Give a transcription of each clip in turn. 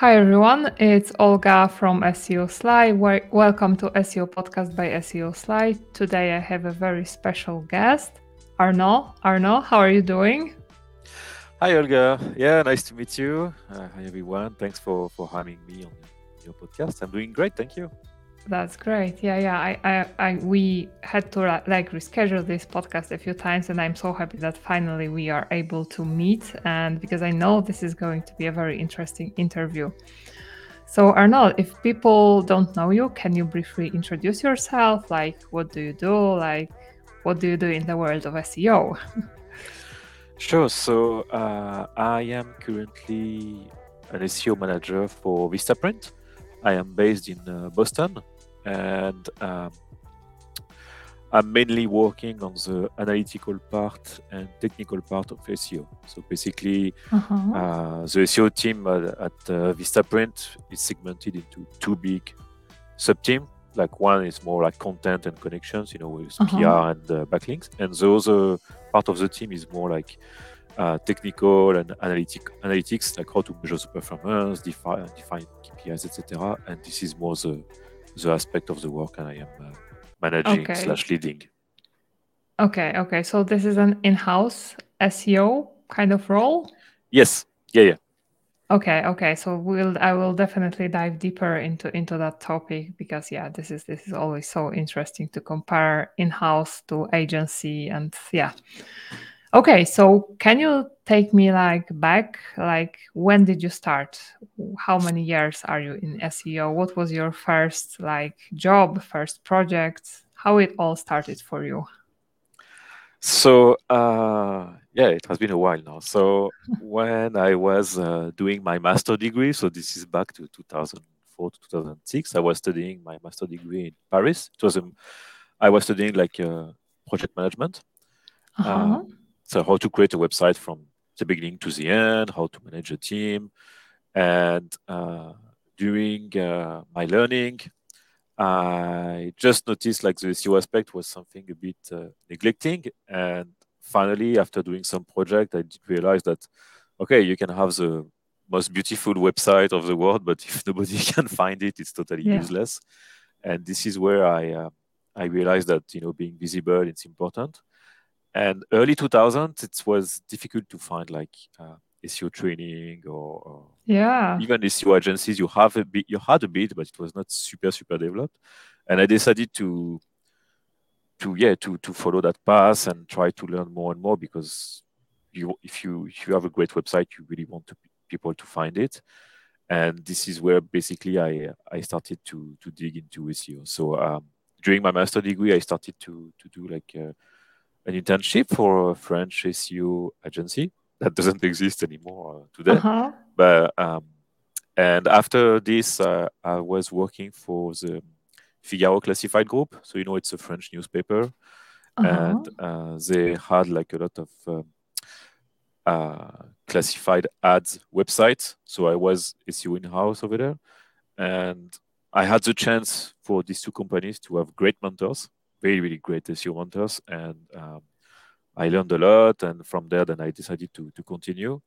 Hi everyone, it's Olga from SEO Sly. Welcome to SEO Podcast by SEO Sly. Today I have a very special guest, Arnaud. Arnaud, how are you doing? Hi Olga. Yeah, nice to meet you. Hi everyone. Thanks for having me on your podcast. I'm doing great, thank you. That's great. Yeah. We had to reschedule this podcast a few times, and I'm so happy that finally we are able to meet. And because I know this is going to be a very interesting interview. So Arnaud, if people don't know you, can you briefly introduce yourself? What do you do? What do you do in the world of SEO? Sure. So I am currently an SEO manager for Vistaprint. I am based in Boston, and I'm mainly working on the analytical part and technical part of SEO. So basically, the SEO team at Vistaprint is segmented into two big sub-teams. One is more content and connections, with PR and backlinks. And the other part of the team is more technical and analytics, how to measure the performance, define KPIs, etc. And this is more the aspect of the work that I am managing / leading. Okay. So this is an in-house SEO kind of role? Yes. Yeah. Okay. So I will definitely dive deeper into that topic because this is always so interesting to compare in-house to agency and . Okay, so can you take me back? When did you start? How many years are you in SEO? What was your first job, first project? How it all started for you? So it has been a while now. So when I was doing my master degree, so this is back to 2004 to 2006, I was studying my master degree in Paris. It was I was studying project management. So how to create a website from the beginning to the end, how to manage a team. And during my learning, I just noticed the SEO aspect was something a bit neglecting. And finally, after doing some project, I realized that, you can have the most beautiful website of the world, but if nobody can find it, it's totally useless. And this is where I realized that, being visible, it's important. And early 2000s, it was difficult to find SEO training or even SEO agencies. You had a bit, but it was not super developed. And I decided to follow that path and try to learn more and more because if you have a great website, you really want people to find it. And this is where basically I started to dig into SEO. So during my master degree, I started to do an internship for a French SEO agency that doesn't exist anymore today. But and after this, I was working for the Figaro Classified Group. So it's a French newspaper, and they had a lot of classified ads websites. So I was SEO in-house over there, and I had the chance for these two companies to have great mentors. Very, really great SEO mentors, and I learned a lot. And from there, then I decided to continue.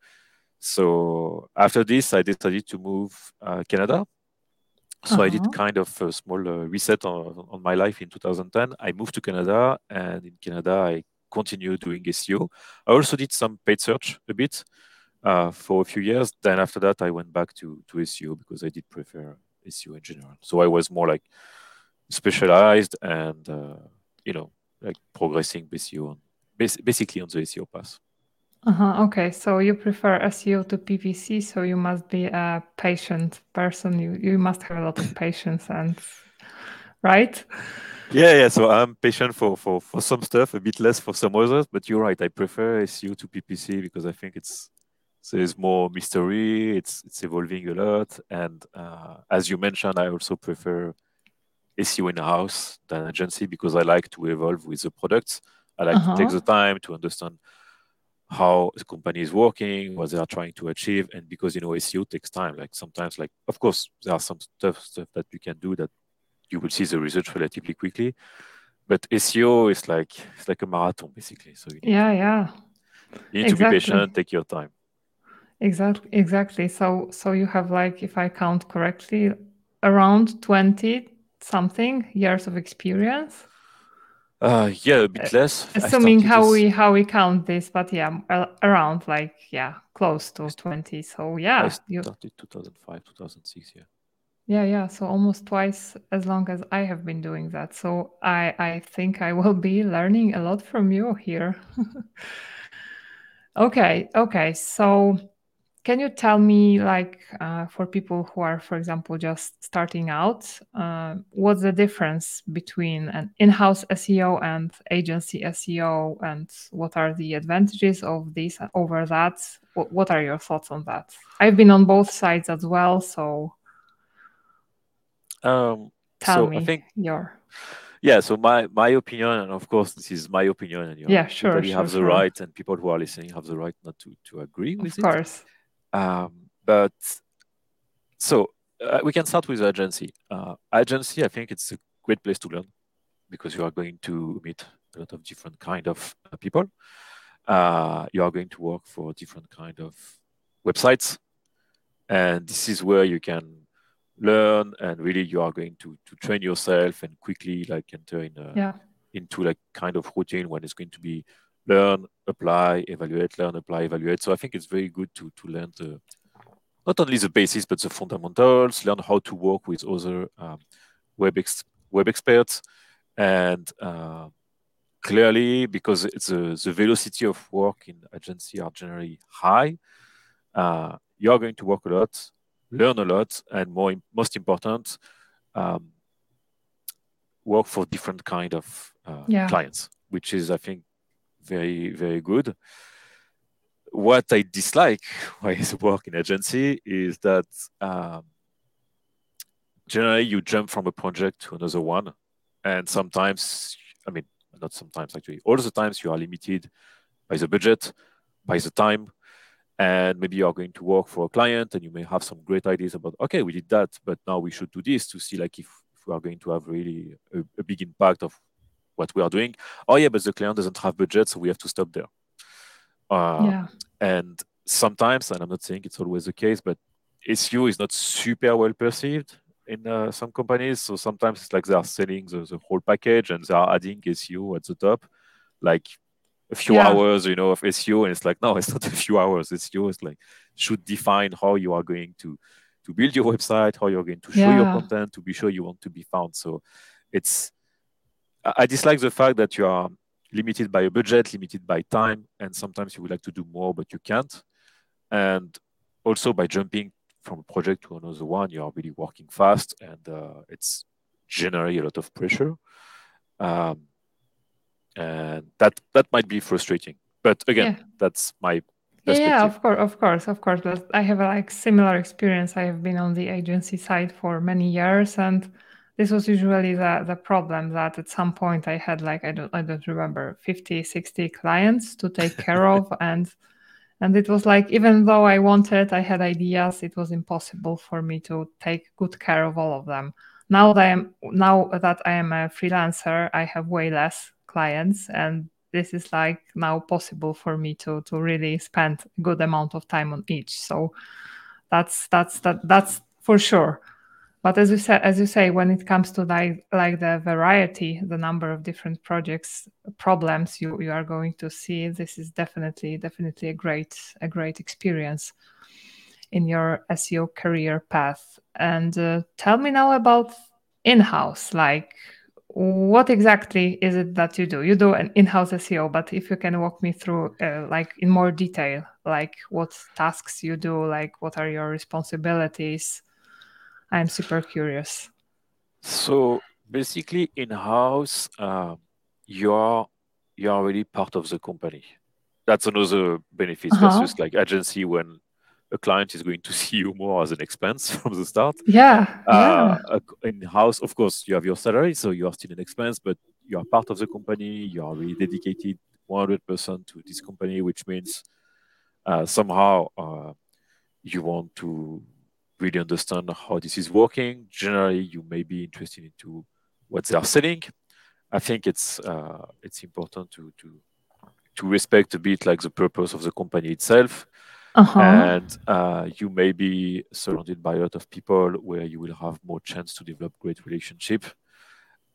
So after this, I decided to move Canada. So I did kind of a small reset on my life in 2010. I moved to Canada, and in Canada, I continued doing SEO. I also did some paid search a bit for a few years. Then after that, I went back to SEO because I did prefer SEO in general. So I was more specialized and progressing basically on the SEO path. Okay, so you prefer SEO to PPC, so you must be a patient person. You must have a lot of patience, and right? Yeah. So I'm patient for some stuff, a bit less for some others. But you're right. I prefer SEO to PPC because I think there's more mystery. It's evolving a lot, and as you mentioned, I also prefer SEO in-house than agency because I like to evolve with the products. I like to take the time to understand how the company is working, what they are trying to achieve. And because, SEO takes time, sometimes, of course, there are some stuff that you can do that you will see the results relatively quickly. But SEO is it's like a marathon, basically. So you need to be patient, take your time. Exactly. So you have, like, if I count correctly, around 20 something years of experience. Yeah, a bit less. Assuming how we count this, but yeah, around, like, yeah, close to 20. So yeah, I started 2005, 2006. Yeah. So almost twice as long as I have been doing that. So I think I will be learning a lot from you here. Okay. So can you tell me, like, for people who are, for example, just starting out, what's the difference between an in-house SEO and agency SEO, and what are the advantages of this over that? What are your thoughts on that? I've been on both sides as well, so So my opinion, and of course this is my opinion, and you have the right, and people who are listening have the right not to agree with it. Of course. But we can start with agency. Agency, I think it's a great place to learn because you are going to meet a lot of different kind of people. You are going to work for different kind of websites, and this is where you can learn, and really you are going to train yourself and quickly, like, enter into like kind of routine when it's going to be learn, apply, evaluate, learn, apply, evaluate. So I think it's very good to learn not only the basics but the fundamentals, learn how to work with other web experts, and clearly, because it's the velocity of work in agency are generally high, you are going to work a lot, learn a lot, and most important, work for different kind of clients, which is, I think, very, very good. What I dislike with work in agency is that generally you jump from a project to another one, and sometimes, I mean, not sometimes actually, all the times you are limited by the budget, by the time. And maybe you are going to work for a client, and you may have some great ideas about, okay, we did that, but now we should do this to see, like, if we are going to have really a big impact of what we are doing. Oh yeah, but the client doesn't have budget, so we have to stop there. And sometimes, and I'm not saying it's always the case, but SEO is not super well perceived in some companies. So sometimes it's like they are selling the whole package, and they are adding SEO at the top, like a few hours, of SEO, and it's like, no, it's not a few hours. SEO is like should define how you are going to build your website, how you're going to show your content, to be sure you want to be found. So I dislike the fact that you are limited by a budget, limited by time, and sometimes you would like to do more, but you can't. And also by jumping from a project to another one, you are really working fast, and it's generally a lot of pressure. And that might be frustrating, but again, that's my perspective. Yeah, of course. But I have a similar experience. I have been on the agency side for many years, and this was usually the problem, that at some point I had I don't remember 50, 60 clients to take care of, and it was like, even though I had ideas, it was impossible for me to take good care of all of them. Now that I am a freelancer, I have way less clients, and this is now possible for me to really spend a good amount of time on each. So that's for sure. But as you say, when it comes to the variety, the number of different projects, problems you are going to see, this is definitely a great experience in your SEO career path. And tell me now about in-house, what exactly is it that you do? You do an in-house SEO, but if you can walk me through, in more detail, what tasks you do, what are your responsibilities? I'm super curious. So basically, in-house, you are really part of the company. That's another benefit versus agency, when a client is going to see you more as an expense from the start. In-house, of course, you have your salary, so you are still an expense, but you are part of the company. You are really dedicated 100% to this company, which means somehow you want to really understand how this is working. Generally, you may be interested into what they are selling. I think it's important to respect a bit the purpose of the company itself. And you may be surrounded by a lot of people where you will have more chance to develop great relationship.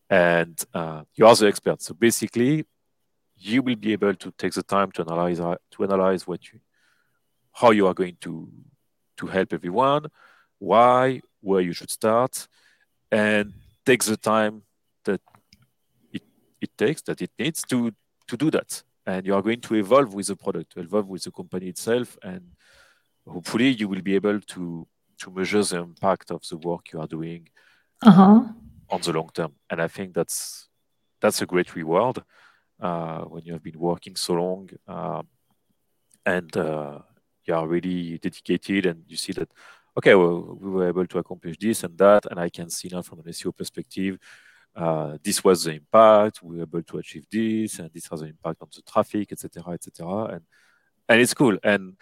And you are the expert. So basically, you will be able to take the time to analyze what you, how you are going to help everyone, why, where you should start, and take the time that it needs to do that. And you are going to evolve with the product, to evolve with the company itself, and hopefully you will be able to measure the impact of the work you are doing on the long term. And I think that's a great reward when you have been working so long and you are really dedicated, and you see that, okay, well, we were able to accomplish this and that, and I can see now from an SEO perspective, this was the impact, we were able to achieve this, and this has an impact on the traffic, etc. And it's cool. And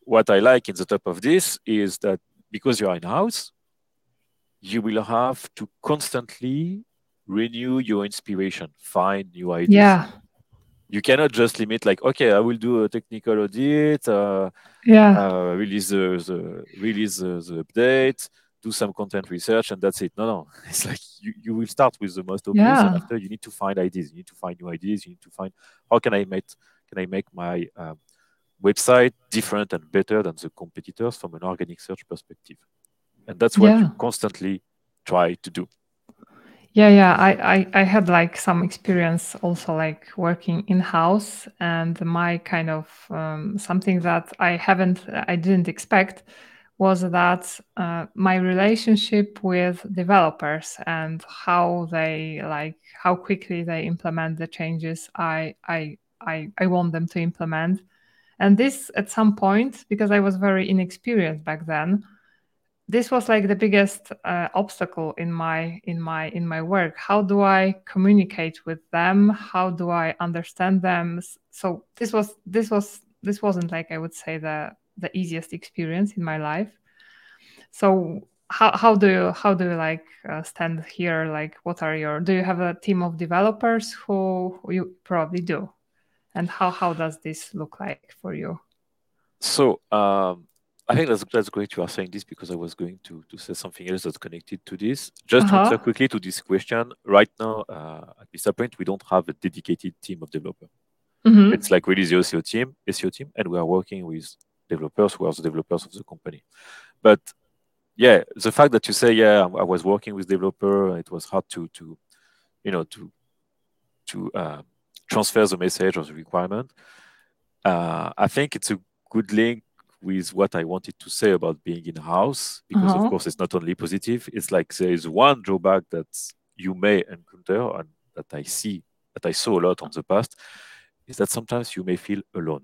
what I like in the top of this is that because you are in-house, you will have to constantly renew your inspiration, find new ideas. Yeah. You cannot just limit like, okay, I will do a technical audit, release the update, do some content research, and that's it. No. It's like you will start with the most obvious, and after you need to find ideas. You need to find new ideas. You need to find, how can I make my website different and better than the competitors from an organic search perspective? And that's what you constantly try to do. Yeah. I had like some experience also like working in-house, and my kind of something that I didn't expect was that my relationship with developers and how they like, how quickly they implement the changes I want them to implement. And this at some point, because I was very inexperienced back then, this was like the biggest obstacle in my work. How do I communicate with them? How do I understand them? So this wasn't like, I would say, the easiest experience in my life. So how do you like stand here? Like, what are your, do you have a team of developers? Who you probably do, and how does this look like for you? So I think that's great you are saying this, because I was going to say something else that's connected to this. Just to answer quickly to this question, right now at Vistaprint, we don't have a dedicated team of developers. Mm-hmm. It's like really the SEO team, and we are working with developers who are the developers of the company. But yeah, the fact that you say, I was working with developer, it was hard to transfer the message or the requirement. I think it's a good link with what I wanted to say about being in-house, because of course it's not only positive. It's like there is one drawback that you may encounter, and that I saw a lot on the past, is that sometimes you may feel alone.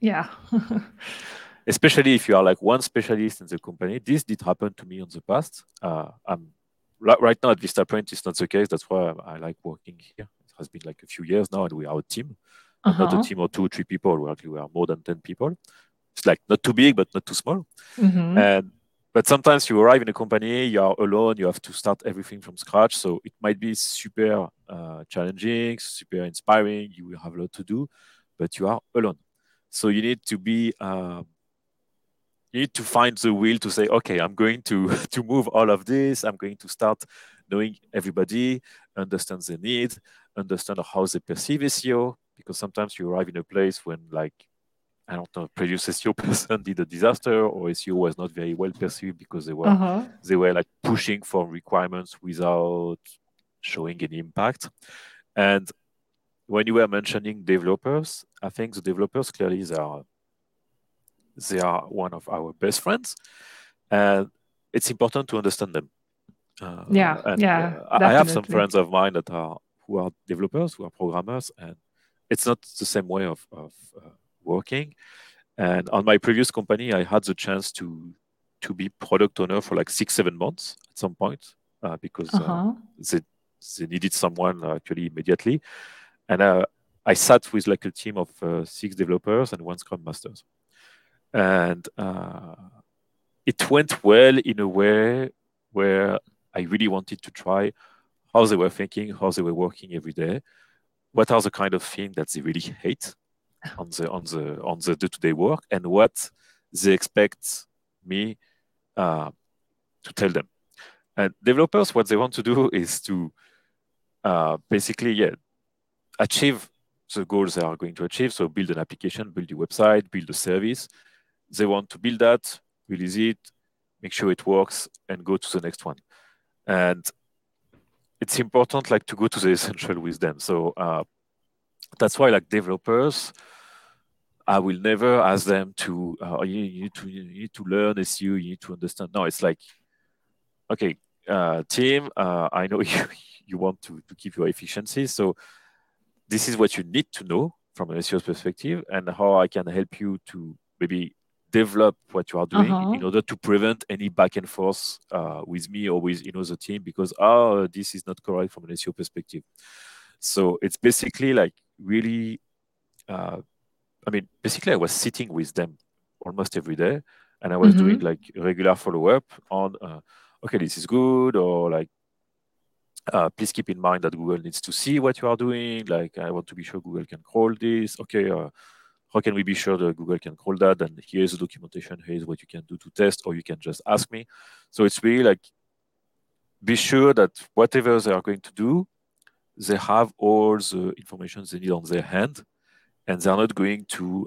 Yeah. Especially if you are like one specialist in the company. This did happen to me in the past. Right now at Vistaprint, it's not the case. That's why I like working here. It has been like a few years now, and we are a team. Not a team of 2 or 3 people. We are more than 10 people. It's like not too big, but not too small. Mm-hmm. But sometimes you arrive in a company, you are alone, you have to start everything from scratch. So it might be super challenging, super inspiring. You will have a lot to do, but you are alone. So you need to be, find the will to say, okay, I'm going to move all of this. I'm going to start knowing everybody, understand their needs, understand how they perceive SEO. Because sometimes you arrive in a place when, like, I don't know, previous SEO person did a disaster, or SEO was not very well perceived because they were like pushing for requirements without showing any impact. And when you were mentioning developers, I think the developers clearly they are one of our best friends, and it's important to understand them. I have some friends of mine that who are developers, who are programmers, and it's not the same way of working. And on my previous company, I had the chance to be product owner for like 6-7 months at some point because they needed someone actually immediately. And I sat with like a team of 6 developers and 1 Scrum Master. And it went well in a way where I really wanted to try how they were thinking, how they were working every day, what are the kind of things that they really hate on the day-to-day work, and what they expect me to tell them. And developers, what they want to do is to basically achieve the goals they are going to achieve. So build an application, build a website, build a service. They want to build that, release it, make sure it works, and go to the next one. And it's important to go to the essential with them. So that's why developers, I will never ask them to, you need to learn SEO, you need to understand. No, it's okay, team, I know you want to keep your efficiency. So this is what you need to know from an SEO perspective and how I can help you to maybe develop what you are doing in order to prevent any back and forth with me or with the team because, this is not correct from an SEO perspective. So it's basically really... I was sitting with them almost every day, and I was doing regular follow-up on, okay, this is good, or please keep in mind that Google needs to see what you are doing. I want to be sure Google can crawl this. Okay, how can we be sure that Google can crawl that? And here's the documentation. Here's what you can do to test, or you can just ask me. So it's really be sure that whatever they are going to do, they have all the information they need on their hand. And they're not going to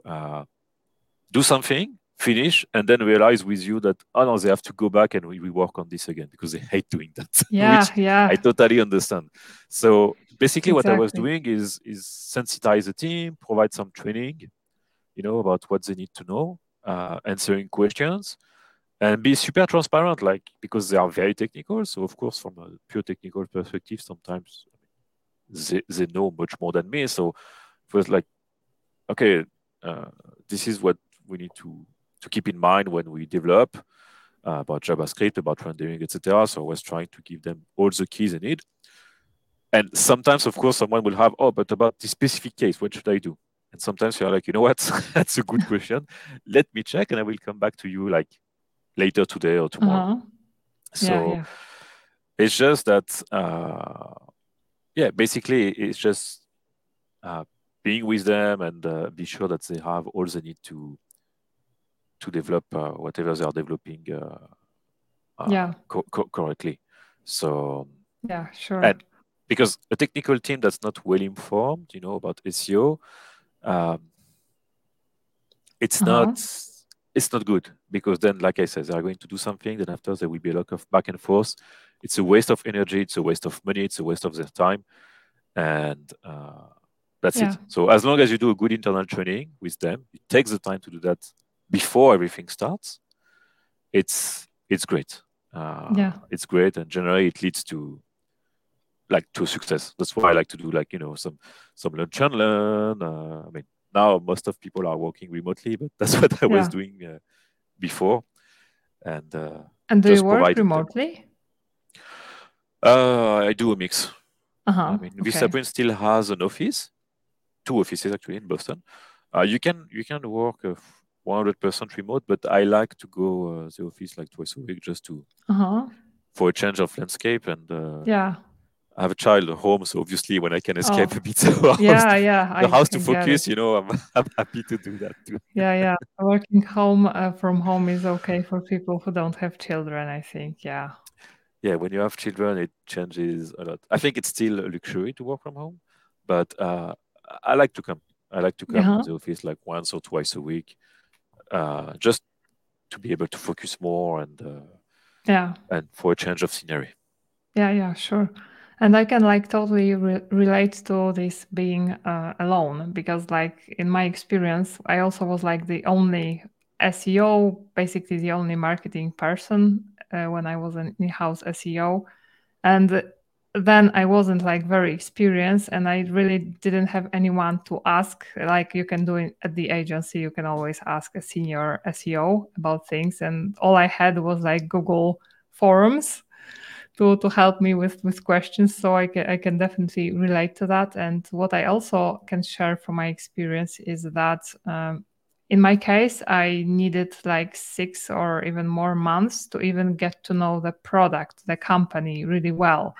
do something, finish, and then realize with you that, they have to go back and rework on this again because they hate doing that. Yeah, I totally understand. So basically what I was doing is sensitize the team, provide some training, about what they need to know, answering questions, and be super transparent, because they are very technical. So, of course, from a pure technical perspective, sometimes they know much more than me. So it was okay, this is what we need to keep in mind when we develop about JavaScript, about rendering, etc. So I was trying to give them all the keys they need. And sometimes, of course, someone will have, but about this specific case, what should I do? And sometimes you're you know what? That's a good question. Let me check, and I will come back to you later today or tomorrow. It's just that, basically, it's just... being with them and be sure that they have all they need to develop whatever they are developing correctly. So and because a technical team that's not well informed, about SEO, it's not good because then, like I said, they are going to do something. Then after there will be a lot of back and forth. It's a waste of energy. It's a waste of money. It's a waste of their time, and. That's it. So as long as you do a good internal training with them, it takes the time to do that before everything starts. It's great. It's great, and generally it leads to success. That's why I like to do some lunch and learn. Now most of people are working remotely, but that's what I was doing before. And do you work remotely? I do a mix. Vistaprint still has an office. 2 offices actually in Boston. You can work 100% remote, but I like to go to the office twice a week just to for a change of landscape and I have a child at home, so obviously when I can escape a bit to focus, I'm happy to do that too. Working from home is okay for people who don't have children, I think. Yeah, when you have children, it changes a lot. I think it's still a luxury to work from home, but I like to come. I like to come to the office once or twice a week, just to be able to focus more and and for a change of scenery. Yeah, sure. And I can totally relate to this being alone because in my experience, I also was the only SEO, basically the only marketing person when I was an in-house SEO. And then I wasn't very experienced and I really didn't have anyone to ask. You can do it at the agency, you can always ask a senior SEO about things. And all I had was Google Forms to help me with questions. So I can definitely relate to that. And what I also can share from my experience is that in my case, I needed 6 or even more months to even get to know the product, the company really well.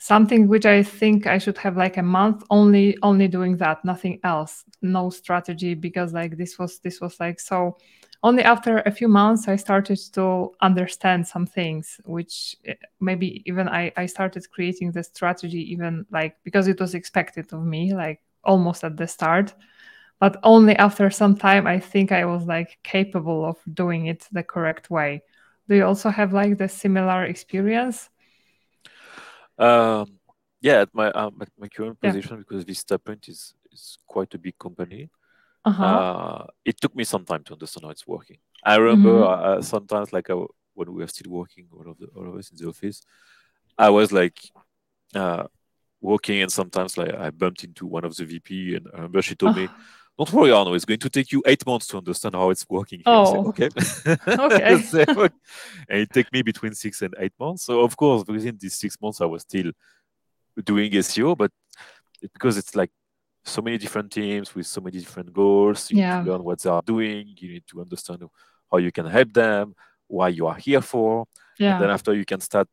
something which I think I should have like a month only doing that, nothing else, no strategy, because like this was like, so only after a few months I started to understand some things, which maybe even I started creating the strategy, even like, because it was expected of me, like almost at the start, but only after some time I think I was like capable of doing it the correct way. Do you also have like the similar experience? Yeah, at my current position, because Vistaprint is quite a big company. Uh-huh. It took me some time to understand how it's working. I remember sometimes, like when we were still working, all of us in the office, I was like working, and sometimes like I bumped into one of the VP, and I remember she told me, "Don't worry, Arnaud, it's going to take you 8 months to understand how it's working." Oh, I said, okay. And it took me between 6 and 8 months. So of course, within these 6 months, I was still doing SEO, but because it's like so many different teams with so many different goals, you need to learn what they are doing. You need to understand how you can help them, why you are here for. Yeah. And then after, you can start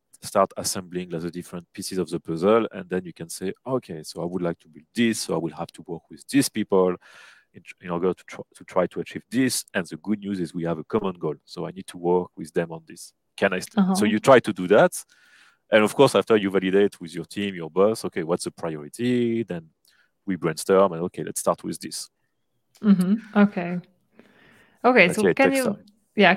assembling like the different pieces of the puzzle, and then you can say, okay, so I would like to build this, so I will have to work with these people in order to try to achieve this. And the good news is we have a common goal, so I need to work with them on this. So you try to do that, and of course after you validate with your team, your boss, okay, what's the priority? Then we brainstorm, and okay, let's start with this. Okay, so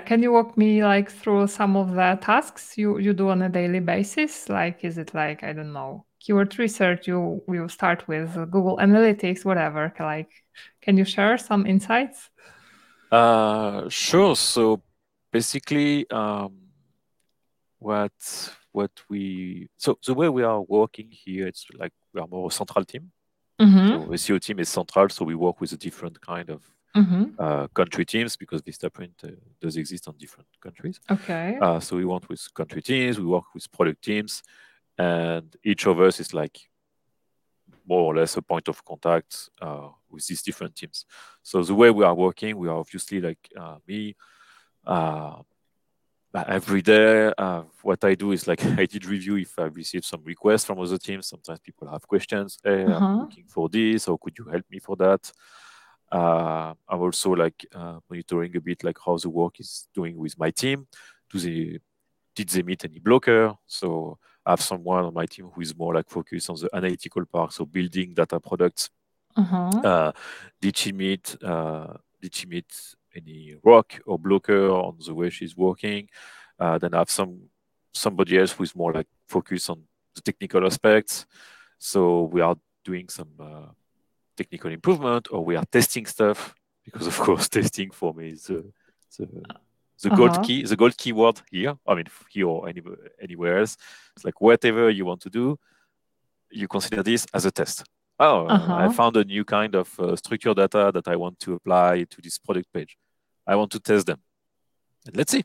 can you walk me like through some of the tasks you do on a daily basis? Like, is it like, I don't know, keyword research? You start with Google Analytics, whatever. Like, can you share some insights? Sure. So basically, the way we are working here, it's like we are more a central team. Mm-hmm. So the SEO team is central, so we work with a different kind of country teams, because Vistaprint does exist on different countries. Okay. So we work with country teams, we work with product teams, and each of us is like more or less a point of contact with these different teams. So the way we are working, we are obviously like me. Every day, what I do is like I did review if I received some requests from other teams. Sometimes people have questions. Hey, I'm looking for this, or could you help me for that? I'm also like monitoring a bit like how the work is doing with my team. Did they meet any blocker? So I have someone on my team who is more like focused on the analytical part, so building data products. Did she meet any rock or blocker on the way she's working? Then I have somebody else who is more like focused on the technical aspects. So we are doing some technical improvement, or we are testing stuff, because of course testing for me is the gold keyword here. I mean, here or anywhere else, it's like whatever you want to do, you consider this as a test. I found a new kind of structured data that I want to apply to this product page. I want to test them, and let's see,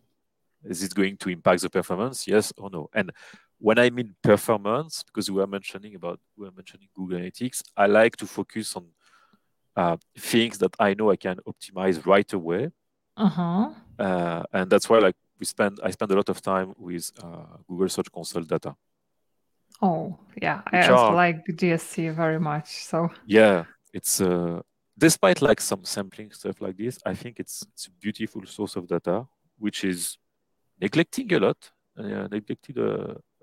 is it going to impact the performance? Yes or no? And when I mean performance, because we were mentioning Google Analytics, I like to focus on things that I know I can optimize right away, and that's why like I spend a lot of time with Google Search Console data. Oh yeah, I also like GSC very much. So yeah, it's despite like some sampling stuff like this, I think it's a beautiful source of data, which is neglected a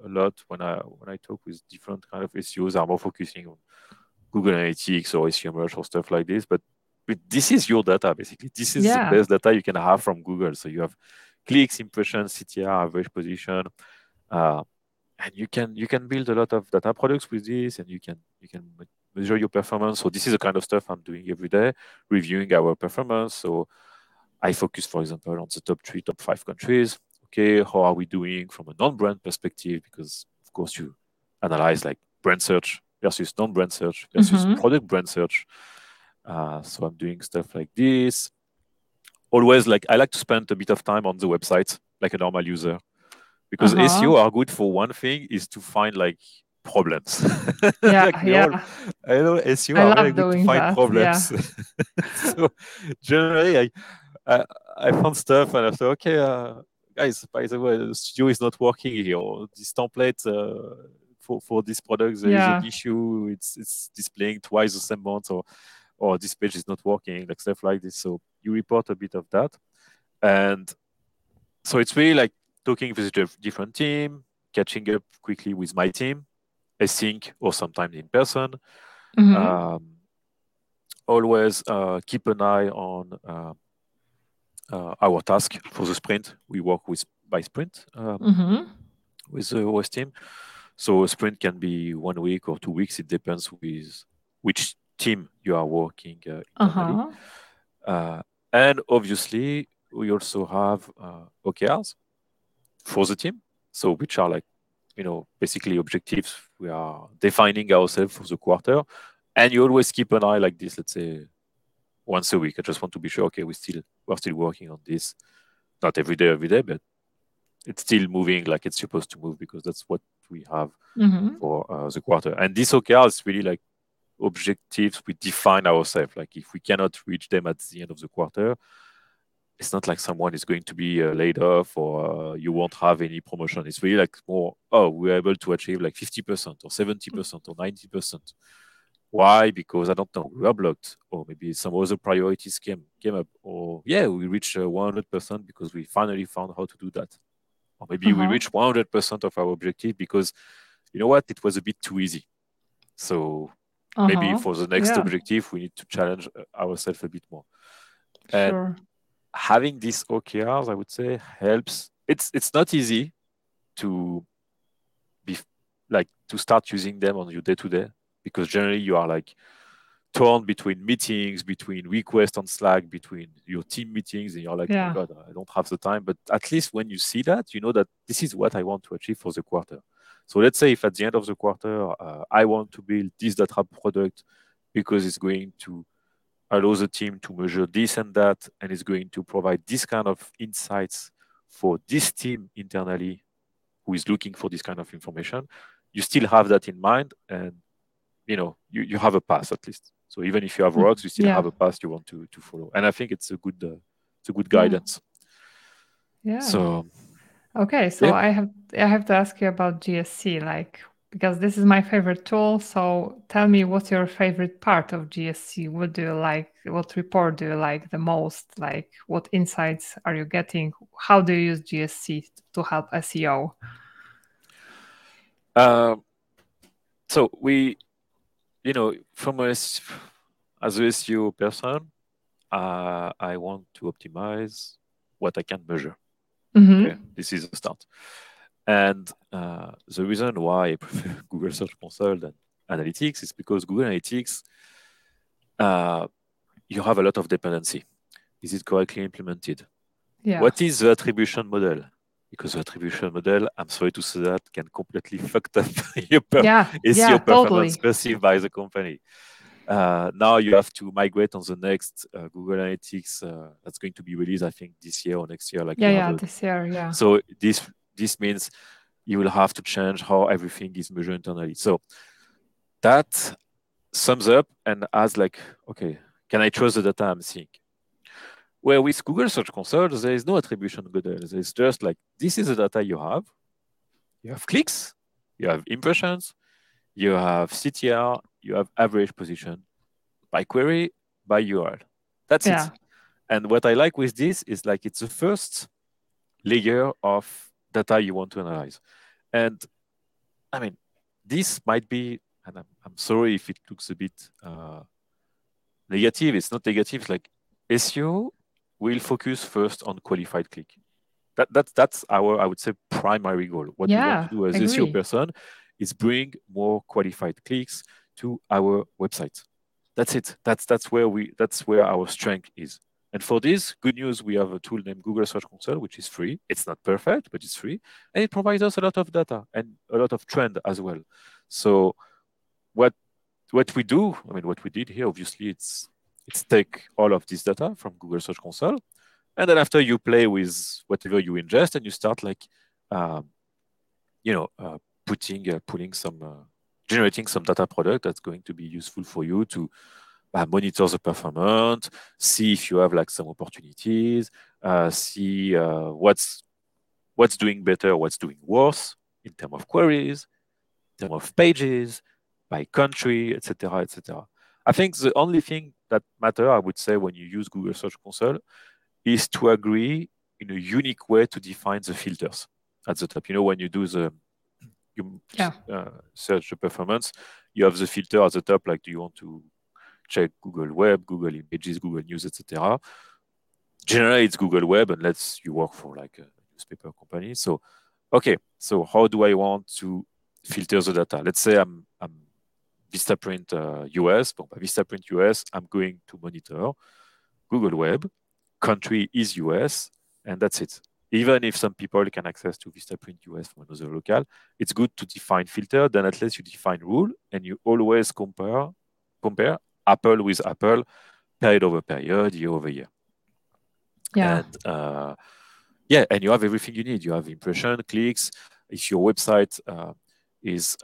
lot when I talk with different kind of SEOs, are more focusing on Google Analytics or SEO Merge or stuff like this. But this is your data, basically. This is the best data you can have from Google. So you have clicks, impressions, CTR, average position, and you can build a lot of data products with this, and you can measure your performance. So this is the kind of stuff I'm doing every day, reviewing our performance. So I focus, for example, on the top 3, top 5 countries. Okay, how are we doing from a non-brand perspective? Because of course you analyze like brand search versus non-brand search versus product brand search. So I'm doing stuff like this. Always like I like to spend a bit of time on the website, like a normal user, because SEO are good for one thing, is to find like problems. I know SEO are really good to find problems. Yeah. So generally I found stuff, and I thought, okay. Guys, by the way, the studio is not working here. This template for these products. There is an issue. It's displaying twice the same amount, or this page is not working, like stuff like this. So you report a bit of that. And so it's really like talking with a different team, catching up quickly with my team, async or sometimes in person. Mm-hmm. Always keep an eye on our task for the sprint. We work by sprint with the OS team. So a sprint can be 1 week or 2 weeks. It depends with which team you are working internally. And obviously, we also have OKRs for the team. So which are basically objectives. We are defining ourselves for the quarter. And you always keep an eye like this, let's say, once a week. I just want to be sure, okay, we're still working on this. Not every day, but it's still moving like it's supposed to move, because that's what we have for the quarter. And this OKR is really like objectives we define ourselves. Like if we cannot reach them at the end of the quarter, it's not like someone is going to be laid off or you won't have any promotion. It's really like more, we're able to achieve like 50% or 70% or 90%. Why? Because I don't know, we are blocked, or maybe some other priorities came up, or we reached 100% because we finally found how to do that. Or maybe we reached 100% of our objective because, you know what, it was a bit too easy. So maybe for the next objective, we need to challenge ourselves a bit more. And having these OKRs, I would say, helps. It's not easy to be to start using them on your day-to-day, because generally you are torn between meetings, between requests on Slack, between your team meetings, and you're like, oh my God, I don't have the time. But at least when you see that, you know that this is what I want to achieve for the quarter. So let's say if at the end of the quarter, I want to build this data product because it's going to allow the team to measure this and that, and it's going to provide this kind of insights for this team internally who is looking for this kind of information. You still have that in mind, and you have a path at least. So even if you have rocks, you still have a path you want to follow. And I think it's a good guidance. Yeah. So okay, so I have to ask you about GSC, because this is my favorite tool. So tell me, what's your favorite part of GSC? What do you like? What report do you like the most? What insights are you getting? How do you use GSC to help SEO? So we, from as a SEO person, I want to optimize what I can measure. Mm-hmm. Okay? This is the start. And the reason why I prefer Google Search Console than Analytics is because Google Analytics, you have a lot of dependency. Is it correctly implemented? Yeah. What is the attribution model? Because the attribution model, I'm sorry to say that, can completely fucked up your performance perceived by the company. Now you have to migrate on the next Google Analytics that's going to be released, I think, this year or next year. This year, So this means you will have to change how everything is measured internally. So that sums up and asks okay, can I trust the data I'm seeing? Where with Google Search Console, there is no attribution model. It's just this is the data you have. You have clicks, you have impressions, you have CTR, you have average position by query, by URL. That's it. And what I like with this is it's the first layer of data you want to analyze. And I mean, this might be, and I'm sorry if it looks a bit negative. It's not negative. It's SEO will focus first on qualified click. That's our, I would say, primary goal. What we want to do as SEO person is bring more qualified clicks to our website. That's it. That's where our strength is. And for this, good news, we have a tool named Google Search Console, which is free. It's not perfect, but it's free. And it provides us a lot of data and a lot of trend as well. So what we do, I mean, what we did here, obviously, it's take all of this data from Google Search Console, and then after you play with whatever you ingest, and you start generating some data product that's going to be useful for you to monitor the performance, see if you have some opportunities, see what's doing better, what's doing worse in terms of queries, terms of pages, by country, etc., etc. I think the only thing that matters, I would say, when you use Google Search Console is to agree in a unique way to define the filters at the top. You know, when you do the search the performance, you have the filter at the top, like do you want to check Google Web, Google Images, Google News, etc. Generally, it's Google Web unless you work for like a newspaper company. So, okay, so how do I want to filter the data? Let's say I'm Vistaprint US. By Vistaprint US, I'm going to monitor Google Web, country is US, and that's it. Even if some people can access to Vistaprint US from another locale, it's good to define filter. Then at least you define rule, and you always compare Apple with Apple, period over period, year over year. Yeah. And, and you have everything you need. You have impression, clicks. If your website is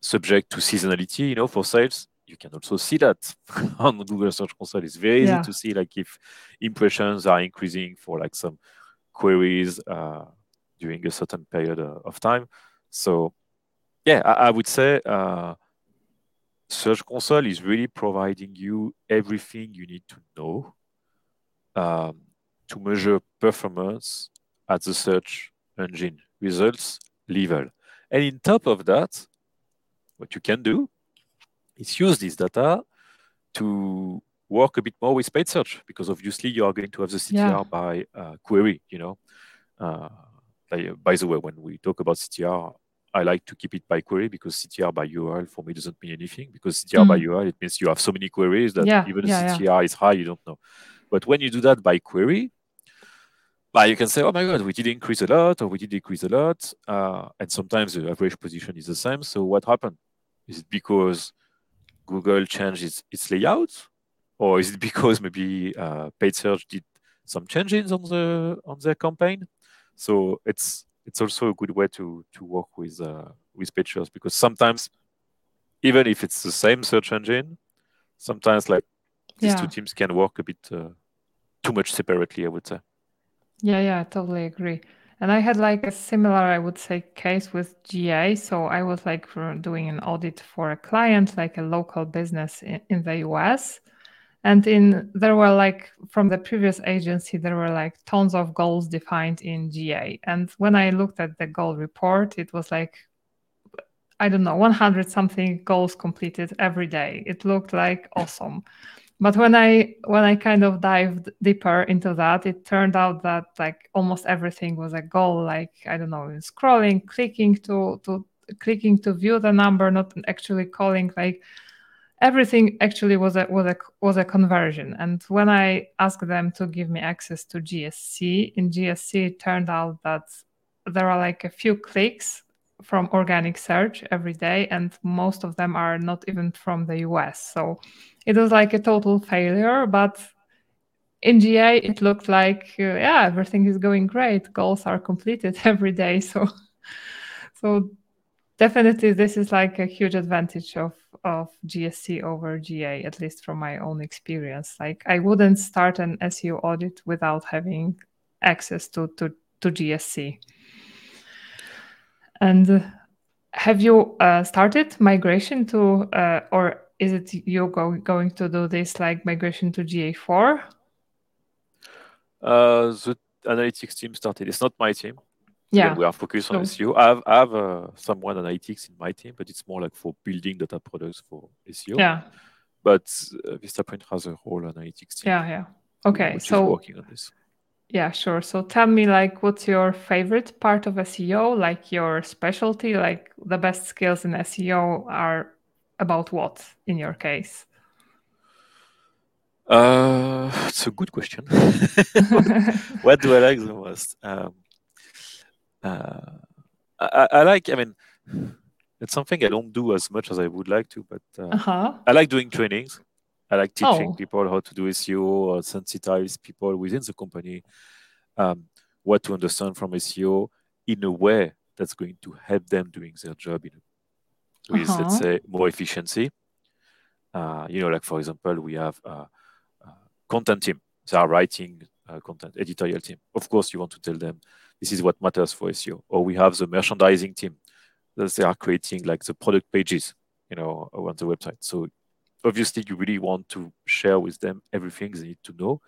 subject to seasonality, you know, for sales, you can also see that on Google Search Console. It's very easy to see, like, if impressions are increasing for like some queries during a certain period of time. So, I would say Search Console is really providing you everything you need to know to measure performance at the search engine results level. And in top of that, what you can do is use this data to work a bit more with paid search, because obviously you are going to have the CTR by query, you know. By the way, when we talk about CTR, I like to keep it by query, because CTR by URL for me doesn't mean anything, because CTR by URL, it means you have so many queries that even if CTR is high, you don't know. But when you do that by query, you can say, oh my God, we did increase a lot, or we did decrease a lot. And sometimes the average position is the same. So what happened? Is it because Google changed its layout? Or is it because maybe paid search did some changes on their campaign? So it's also a good way to work with paid search, because sometimes, even if it's the same search engine, sometimes like these two teams can work a bit too much separately, I would say. Yeah, I totally agree. And I had like a similar, I would say, case with GA. So I was like doing an audit for a client, like a local business in the US. And there were like, from the previous agency, there were like tons of goals defined in GA. And when I looked at the goal report, it was like, I don't know, 100 something goals completed every day. It looked like awesome. But when I kind of dived deeper into that, it turned out that like almost everything was a goal, like, I don't know, scrolling, clicking to view the number, not actually calling. Like everything actually was a conversion. And when I asked them to give me access to GSC, in GSC it turned out that there are like a few clicks from organic search every day, and most of them are not even from the US. So it was like a total failure, but in GA it looked like everything is going great, goals are completed every day. So definitely this is like a huge advantage of GSC over GA, at least from my own experience. Like I wouldn't start an SEO audit without having access to GSC. And have you started migration to, or is it you going to do this like migration to GA4? The analytics team started. It's not my team. Yeah. We are focused on SEO. I have someone analytics in my team, but it's more like for building data products for SEO. Yeah. But Vistaprint has a whole analytics team. Yeah. Okay. Which is working on this. Yeah, sure. So tell me, like, what's your favorite part of SEO? Like your specialty, like the best skills in SEO are about what in your case? It's a good question. What do I like the most? I like, I mean, it's something I don't do as much as I would like to, but I like doing trainings. I like teaching people how to do SEO, or sensitize people within the company what to understand from SEO in a way that's going to help them doing their job with, let's say, more efficiency. You know, like, for example, we have a content team. They are writing content, editorial team. Of course, you want to tell them this is what matters for SEO. Or we have the merchandising team. they are creating like the product pages, you know, on the website. So obviously you really want to share with them everything they need to know.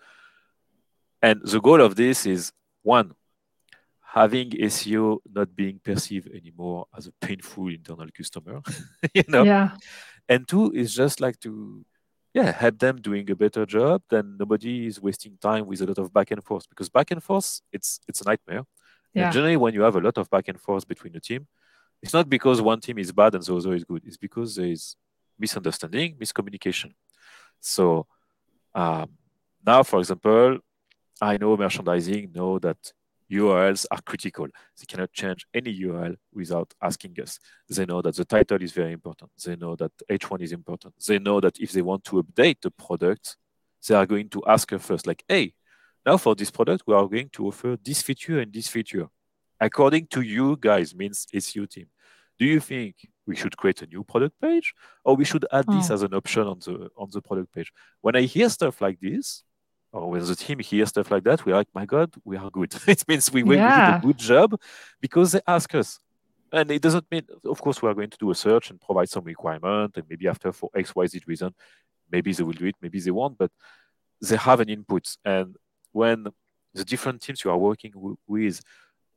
And the goal of this is, one, having SEO not being perceived anymore as a painful internal customer, you know. Yeah. And two is just like to, help them doing a better job. Then nobody is wasting time with a lot of back and forth, because back and forth, it's a nightmare. Yeah. And generally, when you have a lot of back and forth between the team, it's not because one team is bad and the other is good. It's because there is misunderstanding, miscommunication. So now, for example, I know merchandising know that URLs are critical. They cannot change any URL without asking us. They know that the title is very important. They know that H1 is important. They know that if they want to update the product, they are going to ask her first, like, hey, now for this product, we are going to offer this feature and this feature. According to you guys, means SEO team, do you think we should create a new product page, or we should add this as an option on the product page? When I hear stuff like this, or when the team hears stuff like that, we are like, my God, we are good. It means we did a good job, because they ask us. And it doesn't mean, of course, we are going to do a search and provide some requirement, and maybe after for XYZ reason, maybe they will do it, maybe they won't, but they have an input. And when the different teams you are working with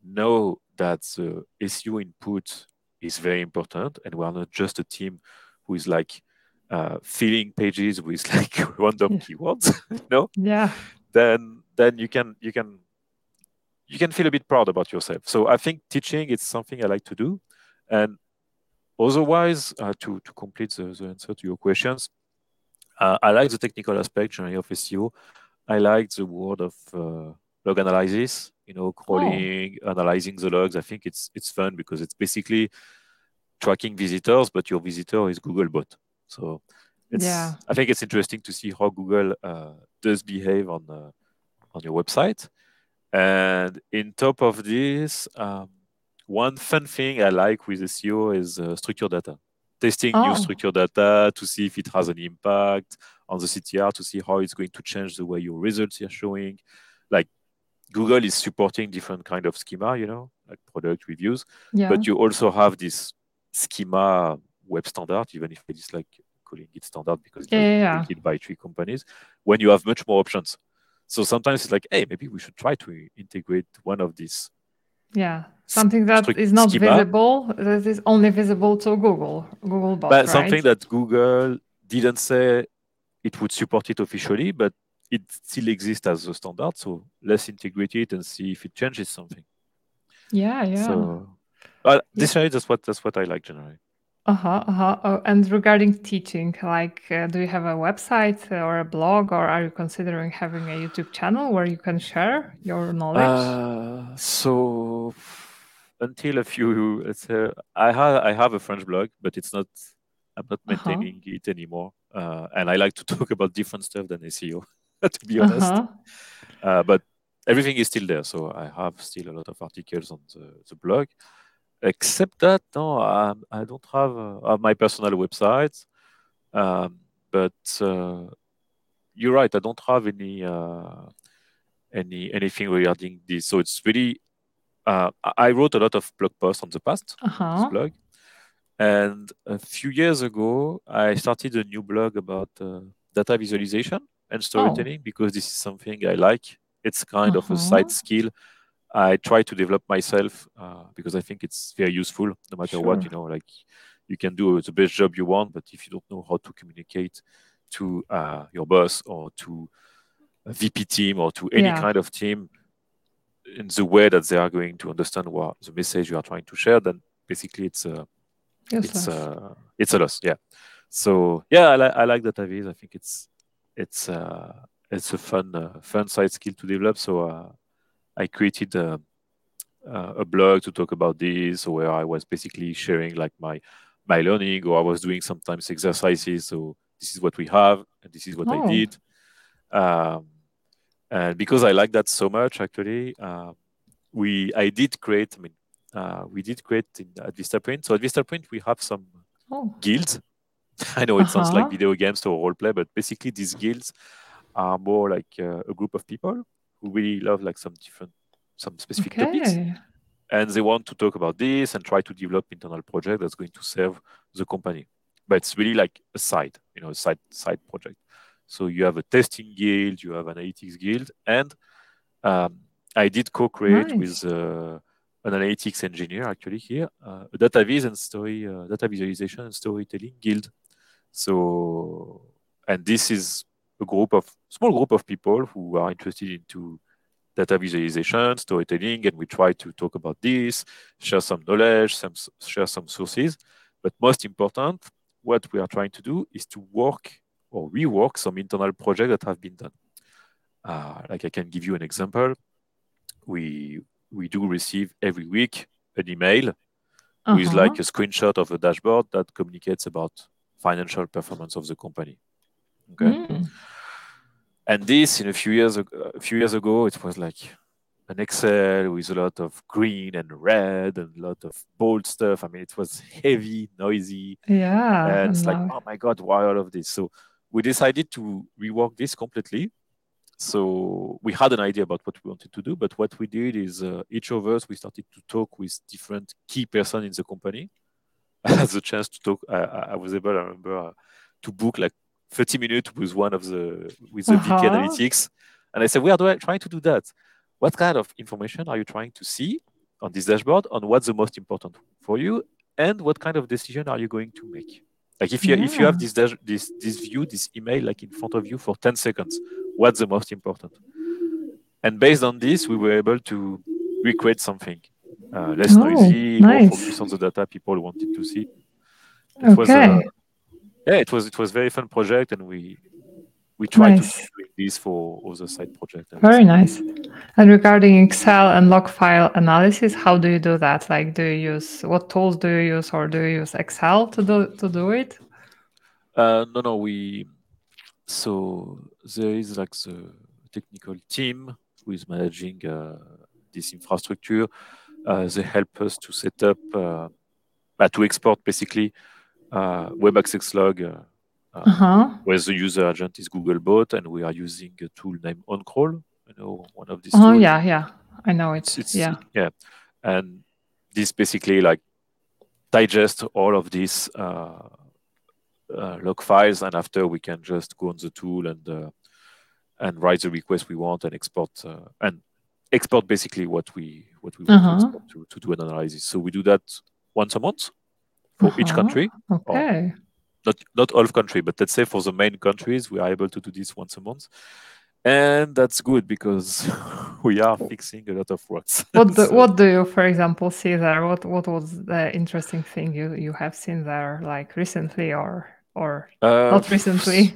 know that the SEO input is very important, and we are not just a team who is like, filling pages with like random keywords, then you can feel a bit proud about yourself. So I think teaching is something I like to do. And otherwise, to complete the answer to your questions, I like the technical aspect generally of SEO. I like the world of log analysis, crawling, analyzing the logs. I think it's fun because it's basically tracking visitors, but your visitor is Googlebot. So I think it's interesting to see how Google does behave on your website. And in top of this, one fun thing I like with SEO is structured data. Testing new structured data to see if it has an impact on the CTR, to see how it's going to change the way your results are showing. Like Google is supporting different kind of schema, like product reviews. Yeah. But you also have this schema web standard, even if it is like calling it standard because it's made by three companies, when you have much more options. So sometimes it's like, hey, maybe we should try to integrate one of these. Yeah, something that is not visible, that is only visible to Googlebot, but something that Google didn't say it would support it officially, but it still exists as a standard. So let's integrate it and see if it changes something. Yeah. So that's what I like generally. Oh, and regarding teaching, like, do you have a website or a blog, or are you considering having a YouTube channel where you can share your knowledge? So until a few, I have a French blog, but I'm not maintaining it anymore. And I like to talk about different stuff than SEO, to be honest. But everything is still there. So I have still a lot of articles on the blog. Except that, no, I don't have my personal website, but you're right. I don't have anything regarding this. So it's really, I wrote a lot of blog posts on the past, this blog, and a few years ago, I started a new blog about data visualization and storytelling because this is something I like. It's kind of a side skill. I try to develop myself because I think it's very useful no matter what, like you can do the best job you want, but if you don't know how to communicate to your boss or to a VP team or to any kind of team in the way that they are going to understand what the message you are trying to share, then basically it's a loss. Yeah. So I like database. I think it's a fun side skill to develop. So, I created a blog to talk about this, where I was basically sharing like my learning, or I was doing sometimes exercises. So this is what we have, and this is what I did. And because I like that so much, actually, we did create at Vistaprint. So at Vistaprint, we have some guilds. I know it sounds like video games or role play, but basically these guilds are more like a group of people. We really love like some specific topics, And they want to talk about this and try to develop internal project that's going to serve the company. But it's really like a side, a side project. So you have a testing guild, you have an analytics guild, and I did co-create with an analytics engineer actually here, a data visualization and storytelling guild. So, and this is a small group of people who are interested into data visualization, storytelling, and we try to talk about this, share some knowledge, share some sources. But most important, what we are trying to do is to work or rework some internal projects that have been done. Like I can give you an example. We do receive every week an email with like a screenshot of a dashboard that communicates about financial performance of the company. Okay. Mm. And this, a few years ago, it was like an Excel with a lot of green and red and a lot of bold stuff. I mean, it was heavy, noisy. Yeah. And it's like, oh my God, why all of this? So we decided to rework this completely. So we had an idea about what we wanted to do, but what we did is each of us, we started to talk with different key person in the company. As a chance to talk, I was able, I remember, to book like 30 minutes with one of the VP analytics. And I said, we are trying to do that. What kind of information are you trying to see on this dashboard? On what's the most important for you? And what kind of decision are you going to make? Like if you have this email like in front of you for 10 seconds, what's the most important? And based on this, we were able to recreate something less noisy, more focused on the data people wanted to see. It was very fun project, and we tried to do this for other side projects. Very nice. And regarding Excel and log file analysis, how do you do that? Like, what tools do you use, or do you use Excel to do it? No. So there is like the technical team who is managing this infrastructure. They help us to set up to export basically. WebAccess log where the user agent is Googlebot, and we are using a tool named Oncrawl. One of these tools. Yeah. I know it's. And this basically like digests all of these log files, and after we can just go on the tool and write the request we want and export basically what we want to export to do an analysis. So we do that once a month. For each country, not all of country, but let's say for the main countries, we are able to do this once a month, and that's good because we are fixing a lot of works. What do you, for example, see there? What was the interesting thing you have seen there, like recently or not recently?